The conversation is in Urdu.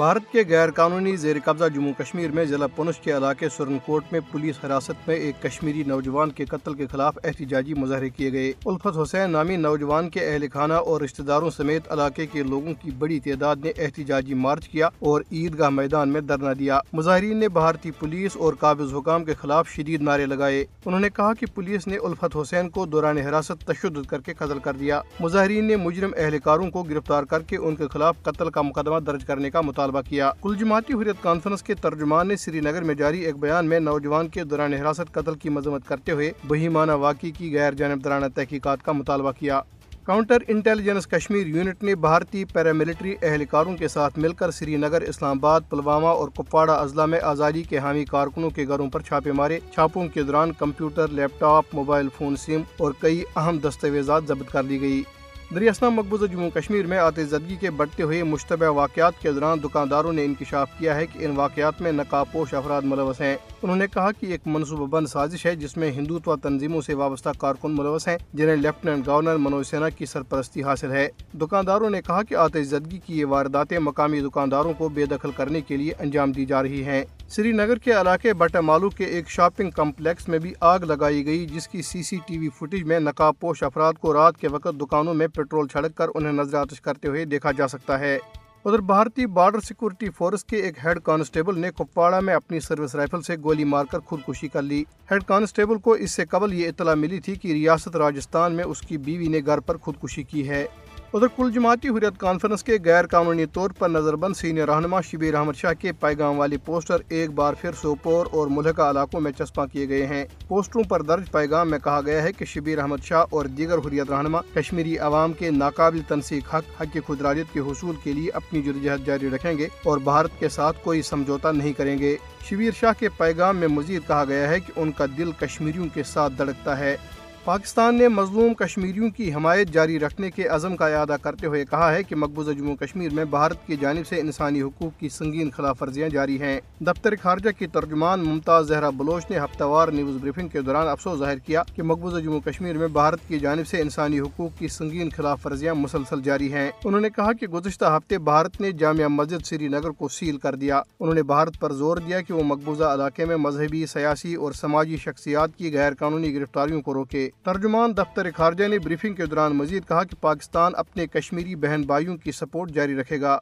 بھارت کے غیر قانونی زیر قبضہ جموں کشمیر میں ضلع پونچھ کے علاقے سورن کوٹ میں پولیس حراست میں ایک کشمیری نوجوان کے قتل کے خلاف احتجاجی مظاہرے کیے گئے۔ الفت حسین نامی نوجوان کے اہل خانہ اور رشتہ داروں سمیت علاقے کے لوگوں کی بڑی تعداد نے احتجاجی مارچ کیا اور عیدگاہ میدان میں دھرنا دیا۔ مظاہرین نے بھارتی پولیس اور قابض حکام کے خلاف شدید نعرے لگائے۔ انہوں نے کہا کہ پولیس نے الفت حسین کو دوران حراست تشدد کر کے قتل کر دیا۔ مظاہرین نے مجرم اہلکاروں کو گرفتار کر کے ان کے خلاف قتل کا مقدمہ درج کرنے کا مطالبہ کیا۔ کل جماعتی حریت کانفرنس کے ترجمان نے سری نگر میں جاری ایک بیان میں نوجوان کے دوران حراست قتل کی مذمت کرتے ہوئے بہیمانہ واقعے کی غیر جانبدارانہ تحقیقات کا مطالبہ کیا۔ کاؤنٹر انٹیلیجنس کشمیر یونٹ نے بھارتی پیراملٹری اہلکاروں کے ساتھ مل کر سری نگر، اسلام آباد، پلوامہ اور کپواڑہ اضلاع میں آزادی کے حامی کارکنوں کے گھروں پر چھاپے مارے۔ چھاپوں کے دوران computer, laptop, mobile phone سم اور کئی اہم دستاویزات ضبط کر لی گئی۔ دریاسنا مقبوضہ جموں کشمیر میں آتشزدگی کے بڑھتے ہوئے مشتبہ واقعات کے دوران دکانداروں نے انکشاف کیا ہے کہ ان واقعات میں نقابپوش افراد ملوث ہیں۔ انہوں نے کہا کہ ایک منصوبہ بند سازش ہے جس میں ہندوتوا تنظیموں سے وابستہ کارکن ملوث ہیں جنہیں لیفٹیننٹ گورنر منوج سینا کی سرپرستی حاصل ہے۔ دکانداروں نے کہا کہ آتشزدگی کی یہ وارداتیں مقامی دکانداروں کو بے دخل کرنے کے لیے انجام دی جا رہی ہیں۔ سری نگر کے علاقے بٹامالو کے ایک شاپنگ کمپلیکس میں بھی آگ لگائی گئی، جس کی CCTV فوٹیج میں نقابپوش افراد کو رات کے وقت دکانوں میں پیٹرول چھڑک کر انہیں نظر آتش کرتے ہوئے دیکھا جا سکتا ہے۔ ادھر بھارتی بارڈر سیکورٹی فورس کے ایک ہیڈ کانسٹیبل نے کپواڑہ میں اپنی سروس رائفل سے گولی مار کر خودکشی کر لی۔ ہیڈ کانسٹیبل کو اس سے قبل یہ اطلاع ملی تھی کہ ریاست راجستھان میں اس کی بیوی نے گھر پر خودکشی کی ہے۔ ادھر کل جماعتی حریت کانفرنس کے غیر قانونی طور پر نظر بند سینئر رہنما شبیر احمد شاہ کے پیغام والے پوسٹر ایک بار پھر سوپور اور ملحقہ علاقوں میں چسپاں کیے گئے ہیں۔ پوسٹروں پر درج پیغام میں کہا گیا ہے کہ شبیر احمد شاہ اور دیگر حریت رہنما کشمیری عوام کے ناقابل تنسیق حق خود ارادیت کے حصول کے لیے اپنی جدوجہد جاری رکھیں گے اور بھارت کے ساتھ کوئی سمجھوتا نہیں کریں گے۔ شبیر شاہ کے پیغام میں مزید کہا گیا ہے کہ ان کا دل کشمیریوں کے ساتھ دھڑکتا ہے۔ پاکستان نے مظلوم کشمیریوں کی حمایت جاری رکھنے کے عزم کا اعادہ کرتے ہوئے کہا ہے کہ مقبوضہ جموں کشمیر میں بھارت کی جانب سے انسانی حقوق کی سنگین خلاف ورزیاں جاری ہیں۔ دفتر خارجہ کی ترجمان ممتاز زہرا بلوچ نے ہفتہ وار نیوز بریفنگ کے دوران افسوس ظاہر کیا کہ مقبوضہ جموں کشمیر میں بھارت کی جانب سے انسانی حقوق کی سنگین خلاف ورزیاں مسلسل جاری ہیں۔ انہوں نے کہا کہ گزشتہ ہفتے بھارت نے جامع مسجد سری نگر کو سیل کر دیا۔ انہوں نے بھارت پر زور دیا کہ وہ مقبوضہ علاقے میں مذہبی، سیاسی اور سماجی شخصیات کی غیر قانونی گرفتاریوں کو روکے۔ ترجمان دفتر خارجہ نے بریفنگ کے دوران مزید کہا کہ پاکستان اپنے کشمیری بہن بھائیوں کی سپورٹ جاری رکھے گا۔